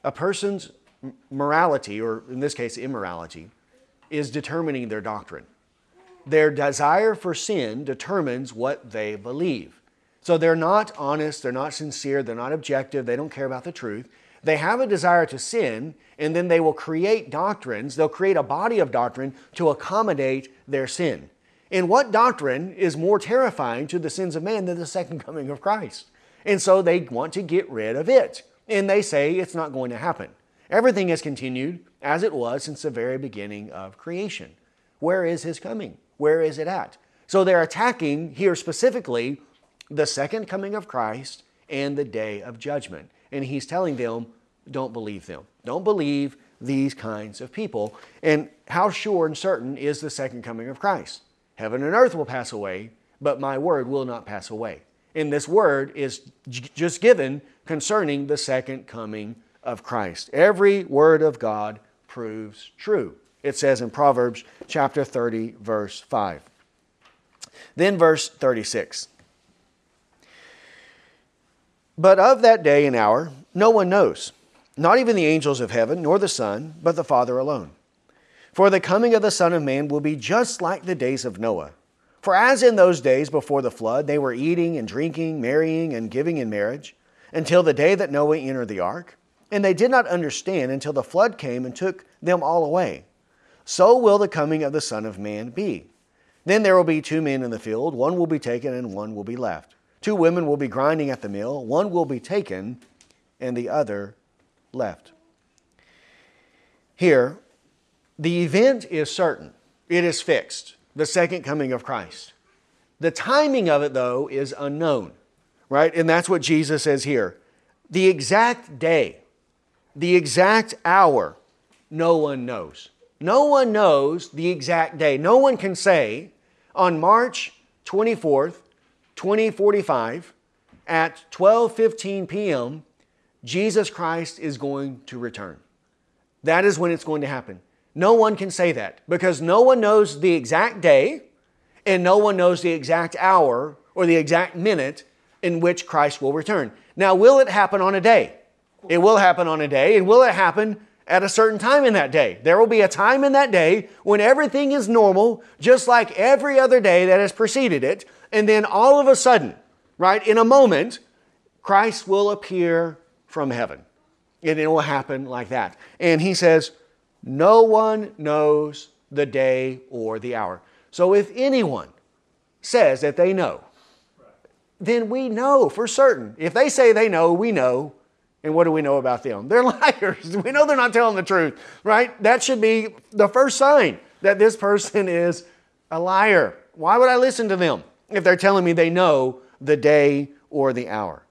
a person's morality, or in this case immorality, is determining their doctrine. Their desire for sin determines what they believe. So they're not honest, they're not sincere, they're not objective, they don't care about the truth. They have a desire to sin, and then they will create doctrines, they'll create a body of doctrine to accommodate their sin. And what doctrine is more terrifying to the sins of man than the second coming of Christ? And so they want to get rid of it. And they say it's not going to happen. Everything has continued as it was since the very beginning of creation. Where is his coming? Where is it at? So they're attacking here specifically the second coming of Christ and the day of judgment. And he's telling them, don't believe them. Don't believe these kinds of people. And how sure and certain is the second coming of Christ? Heaven and earth will pass away, but my word will not pass away. And this word is just given concerning the second coming of Christ. Every word of God proves true. It says in Proverbs chapter thirty, verse five. Then verse thirty-six. But of that day and hour, no one knows, not even the angels of heaven, nor the Son, but the Father alone. For the coming of the Son of Man will be just like the days of Noah. For as in those days before the flood, they were eating and drinking, marrying and giving in marriage, until the day that Noah entered the ark. And they did not understand until the flood came and took them all away. So will the coming of the Son of Man be. Then there will be two men in the field, one will be taken and one will be left. Two women will be grinding at the mill, one will be taken and the other left. Here, the event is certain. It is fixed. The second coming of Christ. The timing of it, though, is unknown, right? And that's what Jesus says here. The exact day, the exact hour, no one knows. No one knows the exact day. No one can say on March twenty-fourth, twenty forty-five, at twelve fifteen p m, Jesus Christ is going to return. That is when it's going to happen. No one can say that because no one knows the exact day and no one knows the exact hour or the exact minute in which Christ will return. Now, will it happen on a day? It will happen on a day, and will it happen at a certain time in that day? There will be a time in that day when everything is normal, just like every other day that has preceded it, and then all of a sudden, right, in a moment, Christ will appear from heaven, and it will happen like that. And he says, no one knows the day or the hour. So if anyone says that they know, then we know for certain. If they say they know, we know. And what do we know about them? They're liars. We know they're not telling the truth, right? That should be the first sign that this person is a liar. Why would I listen to them if they're telling me they know the day or the hour?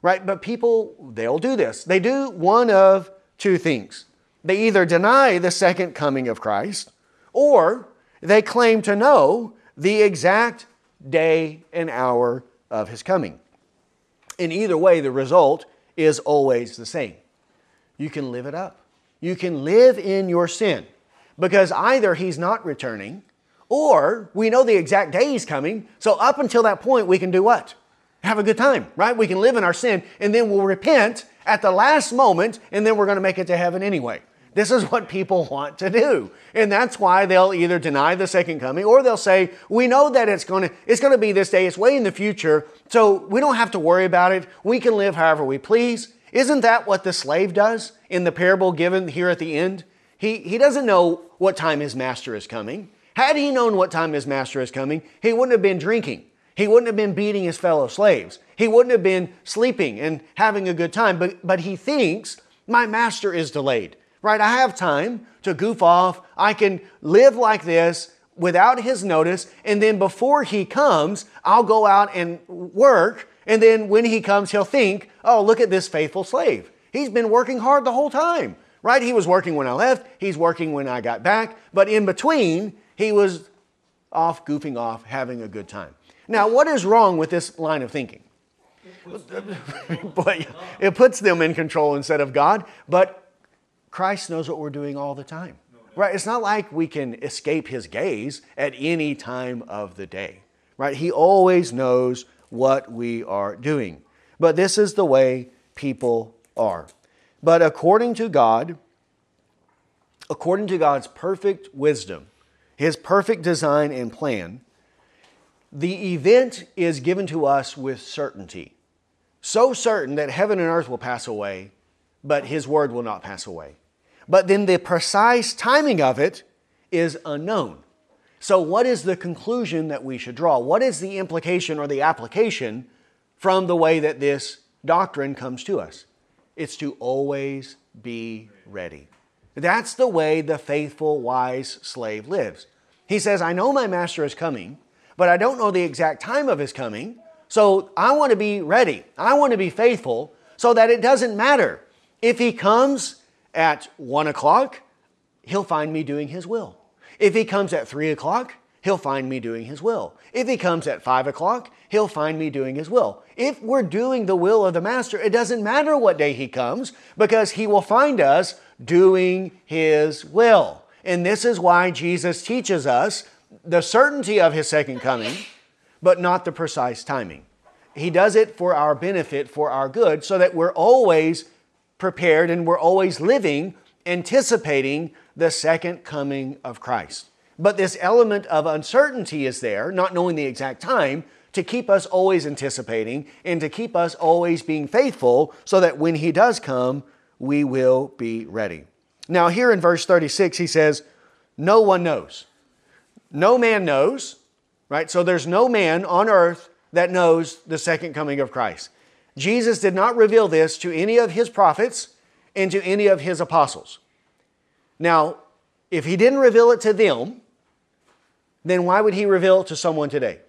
Right? But people, they'll do this. They do one of two things. They either deny the second coming of Christ, or they claim to know the exact day and hour of His coming. In either way, the result is always the same. You can live it up. You can live in your sin, because either He's not returning, or we know the exact day He's coming, so up until that point we can do what? Have a good time, right? We can live in our sin, and then we'll repent at the last moment, and then we're going to make it to heaven anyway. This is what people want to do. And that's why they'll either deny the second coming, or they'll say, we know that it's going to, it's going to be this day. It's way in the future, so we don't have to worry about it. We can live however we please. Isn't that what the slave does in the parable given here at the end? He, he doesn't know what time his master is coming. Had he known what time his master is coming, he wouldn't have been drinking. He wouldn't have been beating his fellow slaves. He wouldn't have been sleeping and having a good time. But, but he thinks, my master is delayed. Right, I have time to goof off. I can live like this without his notice. And then before he comes, I'll go out and work. And then when he comes, he'll think, oh, look at this faithful slave. He's been working hard the whole time. Right, he was working when I left. He's working when I got back. But in between, he was off, goofing off, having a good time. Now, what is wrong with this line of thinking? But it puts them in control instead of God. But Christ knows what we're doing all the time, right? It's not like we can escape His gaze at any time of the day, right? He always knows what we are doing. But this is the way people are. But according to God, according to God's perfect wisdom, His perfect design and plan, the event is given to us with certainty. So certain that heaven and earth will pass away, but His word will not pass away. But then the precise timing of it is unknown. So what is the conclusion that we should draw? What is the implication or the application from the way that this doctrine comes to us? It's to always be ready. That's the way the faithful, wise slave lives. He says, I know my master is coming, but I don't know the exact time of his coming. So I want to be ready. I want to be faithful so that it doesn't matter. If he comes at one o'clock, he'll find me doing his will. If he comes at three o'clock, he'll find me doing his will. If he comes at five o'clock, he'll find me doing his will. If we're doing the will of the master, it doesn't matter what day he comes, because he will find us doing his will. And this is why Jesus teaches us the certainty of his second coming, but not the precise timing. He does it for our benefit, for our good, so that we're always prepared and we're always living, anticipating the second coming of Christ. But this element of uncertainty is there, not knowing the exact time, to keep us always anticipating and to keep us always being faithful so that when He does come, we will be ready. Now here in verse thirty-six, He says, no one knows. No man knows, right? So there's no man on earth that knows the second coming of Christ. Jesus did not reveal this to any of His prophets and to any of His apostles. Now, if He didn't reveal it to them, then why would He reveal it to someone today?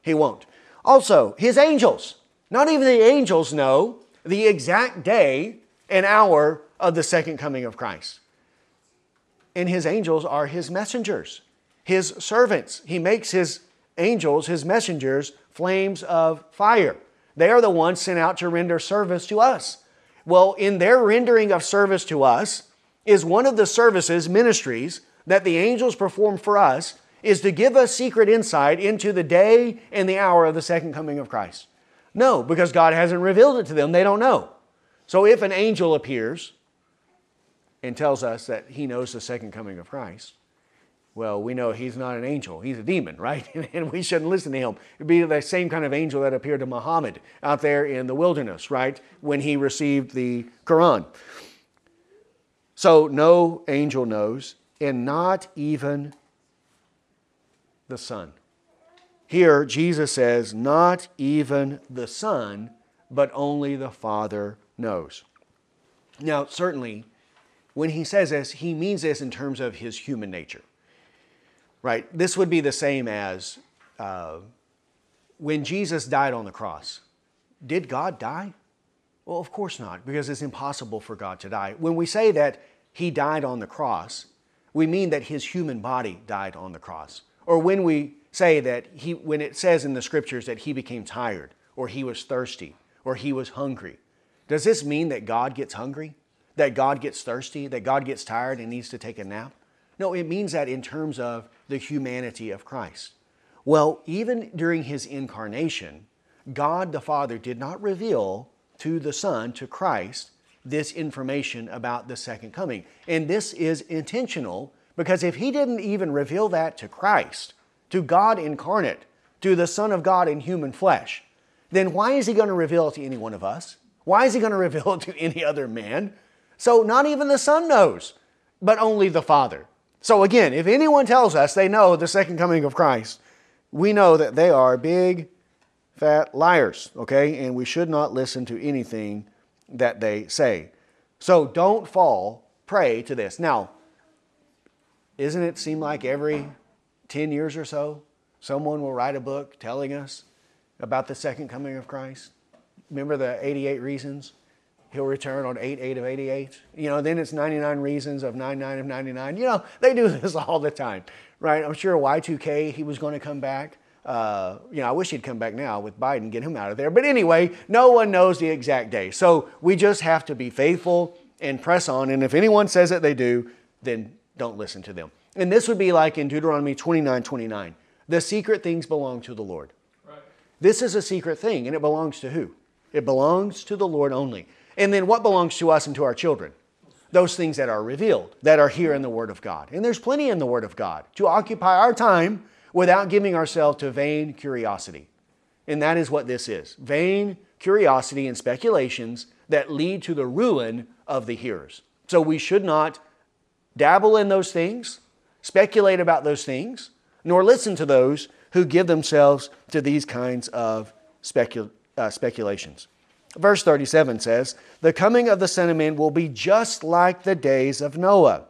He won't. Also, His angels, not even the angels know the exact day and hour of the second coming of Christ. And His angels are His messengers, His servants. He makes His angels, His messengers, flames of fire. They are the ones sent out to render service to us. Well, in their rendering of service to us is one of the services, ministries, that the angels perform for us is to give us secret insight into the day and the hour of the second coming of Christ. No, because God hasn't revealed it to them, they don't know. So if an angel appears and tells us that he knows the second coming of Christ, well, we know he's not an angel. He's a demon, right? And we shouldn't listen to him. It'd be the same kind of angel that appeared to Muhammad out there in the wilderness, right? When he received the Quran. So no angel knows, and not even the Son. Here, Jesus says, not even the Son, but only the Father knows. Now, certainly, when he says this, he means this in terms of his human nature. right? This would be the same as uh, when Jesus died on the cross. Did God die? Well, of course not, because it's impossible for God to die. When we say that he died on the cross, we mean that his human body died on the cross. Or when we say that he, when it says in the scriptures that he became tired, or he was thirsty, or he was hungry, does this mean that God gets hungry, that God gets thirsty, that God gets tired and needs to take a nap? No, it means that in terms of the humanity of Christ. Well, even during his incarnation, God the Father did not reveal to the Son, to Christ, this information about the second coming. And this is intentional, because if he didn't even reveal that to Christ, to God incarnate, to the Son of God in human flesh, then why is he going to reveal it to any one of us? Why is he going to reveal it to any other man? So not even the Son knows, but only the Father. So again, if anyone tells us they know the second coming of Christ, we know that they are big, fat liars, okay? And we should not listen to anything that they say. So don't fall prey to this. Now, isn't it seem like every ten years or so, someone will write a book telling us about the second coming of Christ? Remember the eighty-eight reasons? He'll return on eight eight of eighty-eight. You know, then it's ninety-nine reasons of ninety-nine of ninety-nine. You know, they do this all the time, right? I'm sure Y two K, he was going to come back. Uh, you know, I wish he'd come back now with Biden, get him out of there. But anyway, no one knows the exact day. So we just have to be faithful and press on. And if anyone says that they do, then don't listen to them. And this would be like in Deuteronomy twenty-nine twenty-nine. The secret things belong to the Lord. Right. This is a secret thing, and it belongs to who? It belongs to the Lord only. And then what belongs to us and to our children? Those things that are revealed, that are here in the Word of God. And there's plenty in the Word of God to occupy our time without giving ourselves to vain curiosity. And that is what this is. Vain curiosity and speculations that lead to the ruin of the hearers. So we should not dabble in those things, speculate about those things, nor listen to those who give themselves to these kinds of specul- uh, speculations. Verse thirty-seven says, "The coming of the Son of Man will be just like the days of Noah.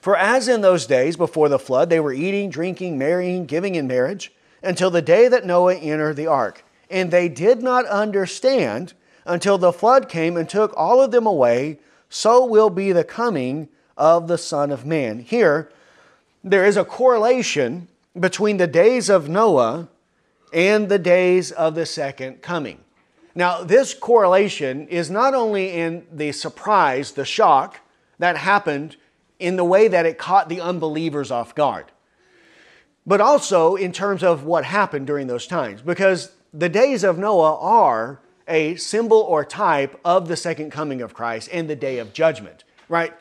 For as in those days before the flood, they were eating, drinking, marrying, giving in marriage, until the day that Noah entered the ark. And they did not understand until the flood came and took all of them away. So will be the coming of the Son of Man." Here, there is a correlation between the days of Noah and the days of the second coming. Now, this correlation is not only in the surprise, the shock that happened in the way that it caught the unbelievers off guard, but also in terms of what happened during those times, because the days of Noah are a symbol or type of the second coming of Christ and the day of judgment, right?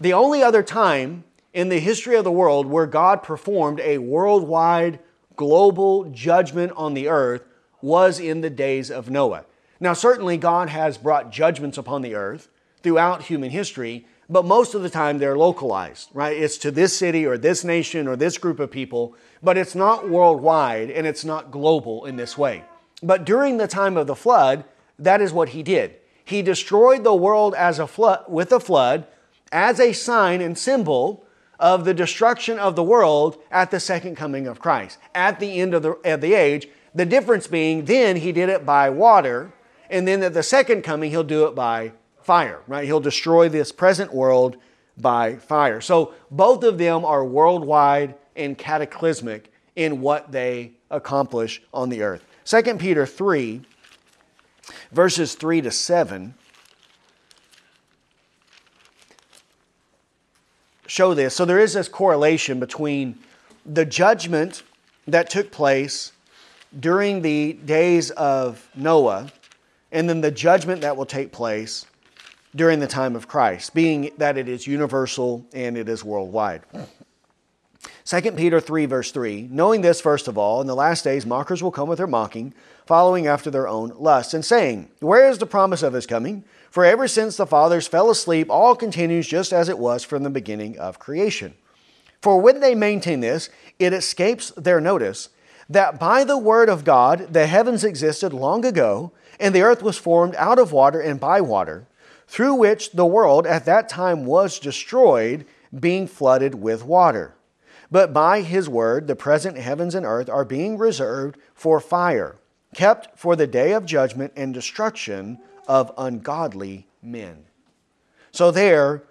The only other time in the history of the world where God performed a worldwide global judgment on the earth was in the days of Noah. Now, certainly God has brought judgments upon the earth throughout human history, but most of the time they're localized, right? It's to this city or this nation or this group of people, but it's not worldwide and it's not global in this way. But during the time of the flood, that is what he did. He destroyed the world as a flood, with a flood, as a sign and symbol of the destruction of the world at the second coming of Christ, at the end of the, of the age. The difference being then he did it by water, and then at the second coming he'll do it by fire, right? He'll destroy this present world by fire. So both of them are worldwide and cataclysmic in what they accomplish on the earth. Second Peter three, verses three to seven show this. So there is this correlation between the judgment that took place during the days of Noah and then the judgment that will take place during the time of Christ, being that it is universal and it is worldwide. Second Peter three, verse three, "Knowing this, first of all, in the last days mockers will come with their mocking, following after their own lusts, and saying, 'Where is the promise of his coming? For ever since the fathers fell asleep, all continues just as it was from the beginning of creation.' For when they maintain this, it escapes their notice that by the word of God the heavens existed long ago, and the earth was formed out of water and by water, through which the world at that time was destroyed, being flooded with water. But by his word, the present heavens and earth are being reserved for fire, kept for the day of judgment and destruction of ungodly men. So there,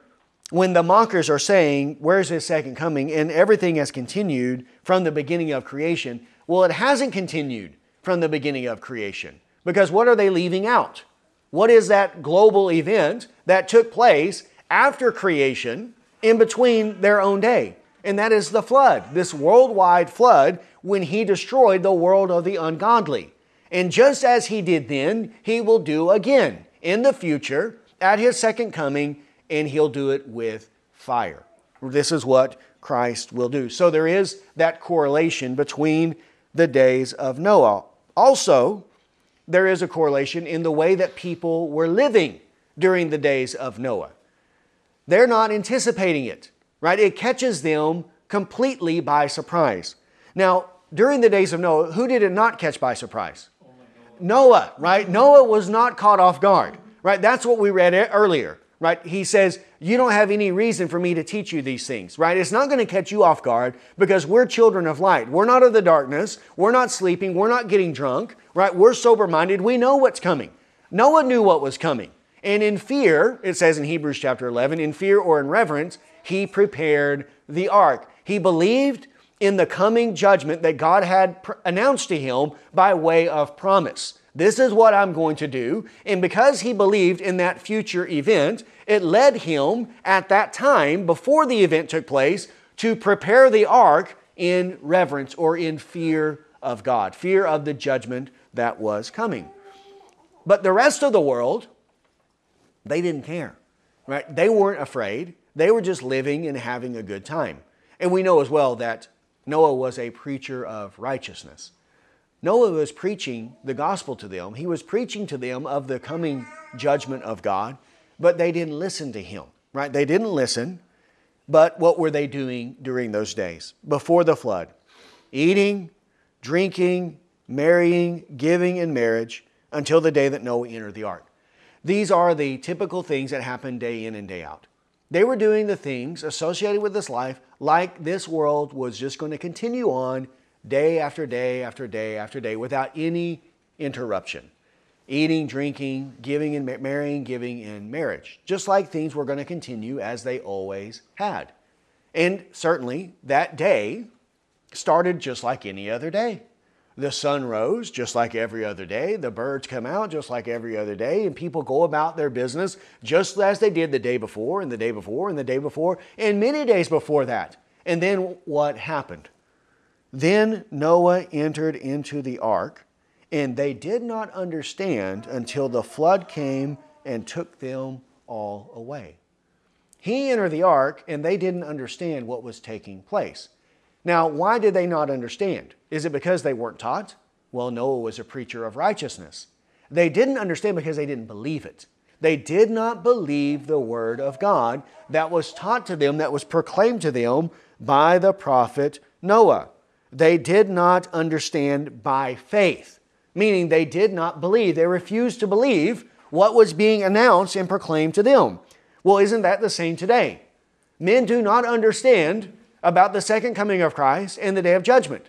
when the mockers are saying, where's his second coming? And everything has continued from the beginning of creation. Well, it hasn't continued from the beginning of creation. Because what are they leaving out? What is that global event that took place after creation in between their own day? And that is the flood, this worldwide flood, when he destroyed the world of the ungodly. And just as he did then, he will do again in the future at his second coming, and he'll do it with fire. This is what Christ will do. So there is that correlation between the days of Noah. Also, there is a correlation in the way that people were living during the days of Noah. They're not anticipating it, right? It catches them completely by surprise. Now, during the days of Noah, who did it not catch by surprise? Noah, right? Noah was not caught off guard, right? That's what we read earlier, right? He says, you don't have any reason for me to teach you these things, right? It's not going to catch you off guard because we're children of light. We're not of the darkness. We're not sleeping. We're not getting drunk, right? We're sober-minded. We know what's coming. Noah knew what was coming. And in fear, it says in Hebrews chapter eleven, in fear or in reverence, he prepared the ark. He believed in the coming judgment that God had pr- announced to him by way of promise. This is what I'm going to do. And because he believed in that future event, it led him at that time, before the event took place, to prepare the ark in reverence or in fear of God, fear of the judgment that was coming. But the rest of the world, they didn't care, right? They weren't afraid. They were just living and having a good time. And we know as well that Noah was a preacher of righteousness. Noah was preaching the gospel to them. He was preaching to them of the coming judgment of God, but they didn't listen to him, right? They didn't listen. But what were they doing during those days before the flood? Eating, drinking, marrying, giving in marriage until the day that Noah entered the ark. These are the typical things that happen day in and day out. They were doing the things associated with this life like this world was just going to continue on day after day after day after day without any interruption. Eating, drinking, giving and marrying, giving in marriage. Just like things were going to continue as they always had. And certainly that day started just like any other day. The sun rose just like every other day. The birds come out just like every other day. And people go about their business just as they did the day before and the day before and the day before and many days before that. And then what happened? Then Noah entered into the ark, and they did not understand until the flood came and took them all away. He entered the ark, and they didn't understand what was taking place. Now, why did they not understand? Is it because they weren't taught? Well, Noah was a preacher of righteousness. They didn't understand because they didn't believe it. They did not believe the word of God that was taught to them, that was proclaimed to them by the prophet Noah. They did not understand by faith, meaning they did not believe. They refused to believe what was being announced and proclaimed to them. Well, isn't that the same today? Men do not understand about the second coming of Christ and the day of judgment.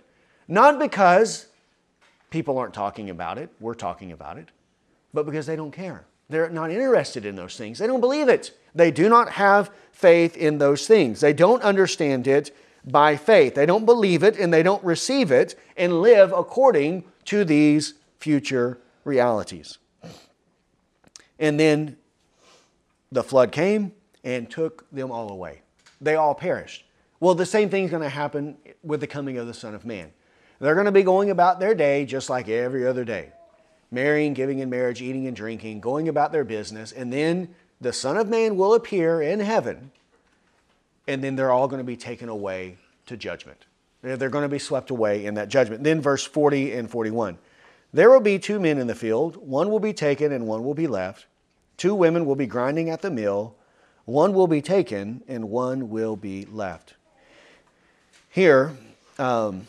Not because people aren't talking about it, we're talking about it, but because they don't care. They're not interested in those things. They don't believe it. They do not have faith in those things. They don't understand it by faith. They don't believe it, and they don't receive it and live according to these future realities. And then the flood came and took them all away. They all perished. Well, the same thing's going to happen with the coming of the Son of Man. They're going to be going about their day just like every other day. Marrying, giving in marriage, eating and drinking, going about their business. And then the Son of Man will appear in heaven. And then they're all going to be taken away to judgment. They're going to be swept away in that judgment. Then verse forty and forty-one. There will be two men in the field. One will be taken and one will be left. Two women will be grinding at the mill. One will be taken and one will be left. Here, um,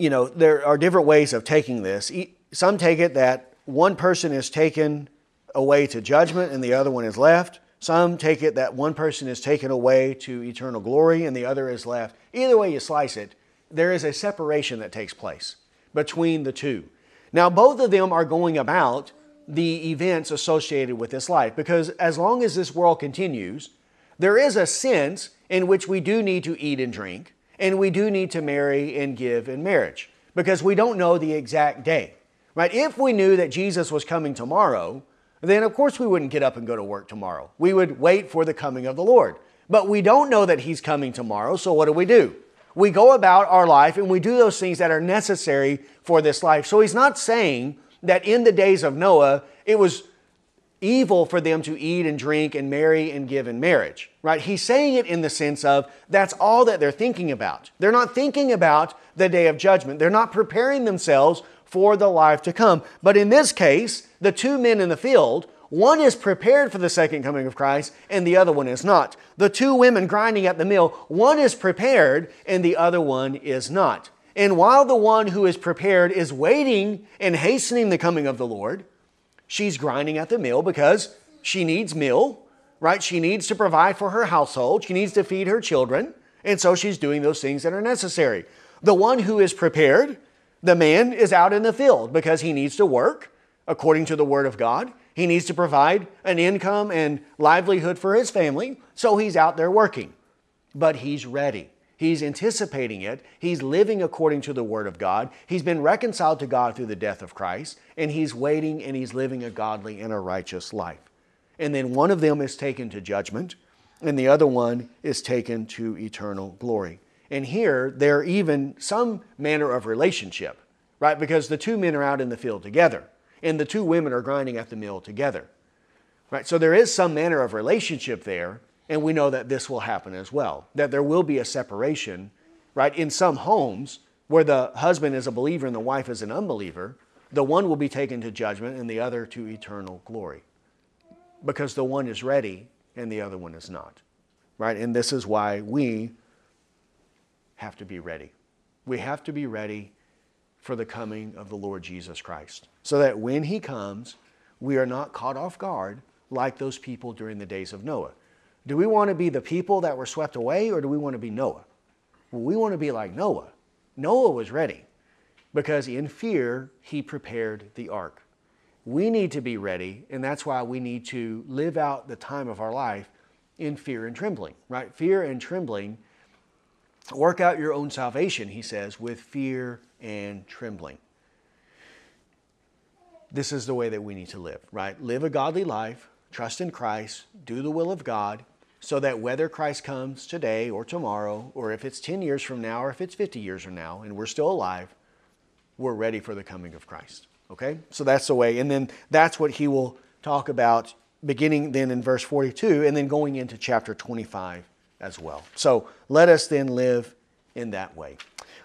you know, there are different ways of taking this. Some take it that one person is taken away to judgment and the other one is left. Some take it that one person is taken away to eternal glory and the other is left. Either way you slice it, there is a separation that takes place between the two. Now, both of them are going about the events associated with this life, because as long as this world continues, there is a sense in which we do need to eat and drink, and we do need to marry and give in marriage, because we don't know the exact day. Right? If we knew that Jesus was coming tomorrow, then of course we wouldn't get up and go to work tomorrow. We would wait for the coming of the Lord. But we don't know that He's coming tomorrow, so what do we do? We go about our life and we do those things that are necessary for this life. So He's not saying that in the days of Noah, it was evil for them to eat and drink and marry and give in marriage, right? He's saying it in the sense of that's all that they're thinking about. They're not thinking about the day of judgment. They're not preparing themselves for the life to come. But in this case, the two men in the field, one is prepared for the second coming of Christ and the other one is not. The two women grinding at the mill, one is prepared and the other one is not. And while the one who is prepared is waiting and hastening the coming of the Lord, she's grinding at the mill because she needs meal, right? She needs to provide for her household. She needs to feed her children. And so she's doing those things that are necessary. The one who is prepared, the man, is out in the field because he needs to work according to the Word of God. He needs to provide an income and livelihood for his family, so he's out there working. But he's ready. He's anticipating it. He's living according to the Word of God. He's been reconciled to God through the death of Christ, and he's waiting and he's living a godly and a righteous life. And then one of them is taken to judgment, and the other one is taken to eternal glory. And here, they're even some manner of relationship, right? Because the two men are out in the field together, and the two women are grinding at the mill together, right? So there is some manner of relationship there, and we know that this will happen as well, that there will be a separation, right? In some homes where the husband is a believer and the wife is an unbeliever, the one will be taken to judgment and the other to eternal glory, because the one is ready and the other one is not, right? And this is why we have to be ready. We have to be ready for the coming of the Lord Jesus Christ, so that when He comes, we are not caught off guard like those people during the days of Noah. Do we want to be the people that were swept away, or do we want to be Noah? Well, we want to be like Noah. Noah was ready because in fear, he prepared the ark. We need to be ready, and that's why we need to live out the time of our life in fear and trembling, right? Fear and trembling. Work out your own salvation, he says, with fear and trembling. This is the way that we need to live, right? Live a godly life, trust in Christ, do the will of God, so that whether Christ comes today or tomorrow, or if it's ten years from now, or if it's fifty years from now, and we're still alive, we're ready for the coming of Christ, okay? So that's the way, and then that's what he will talk about beginning then in verse forty-two, and then going into chapter twenty-five as well. So let us then live in that way.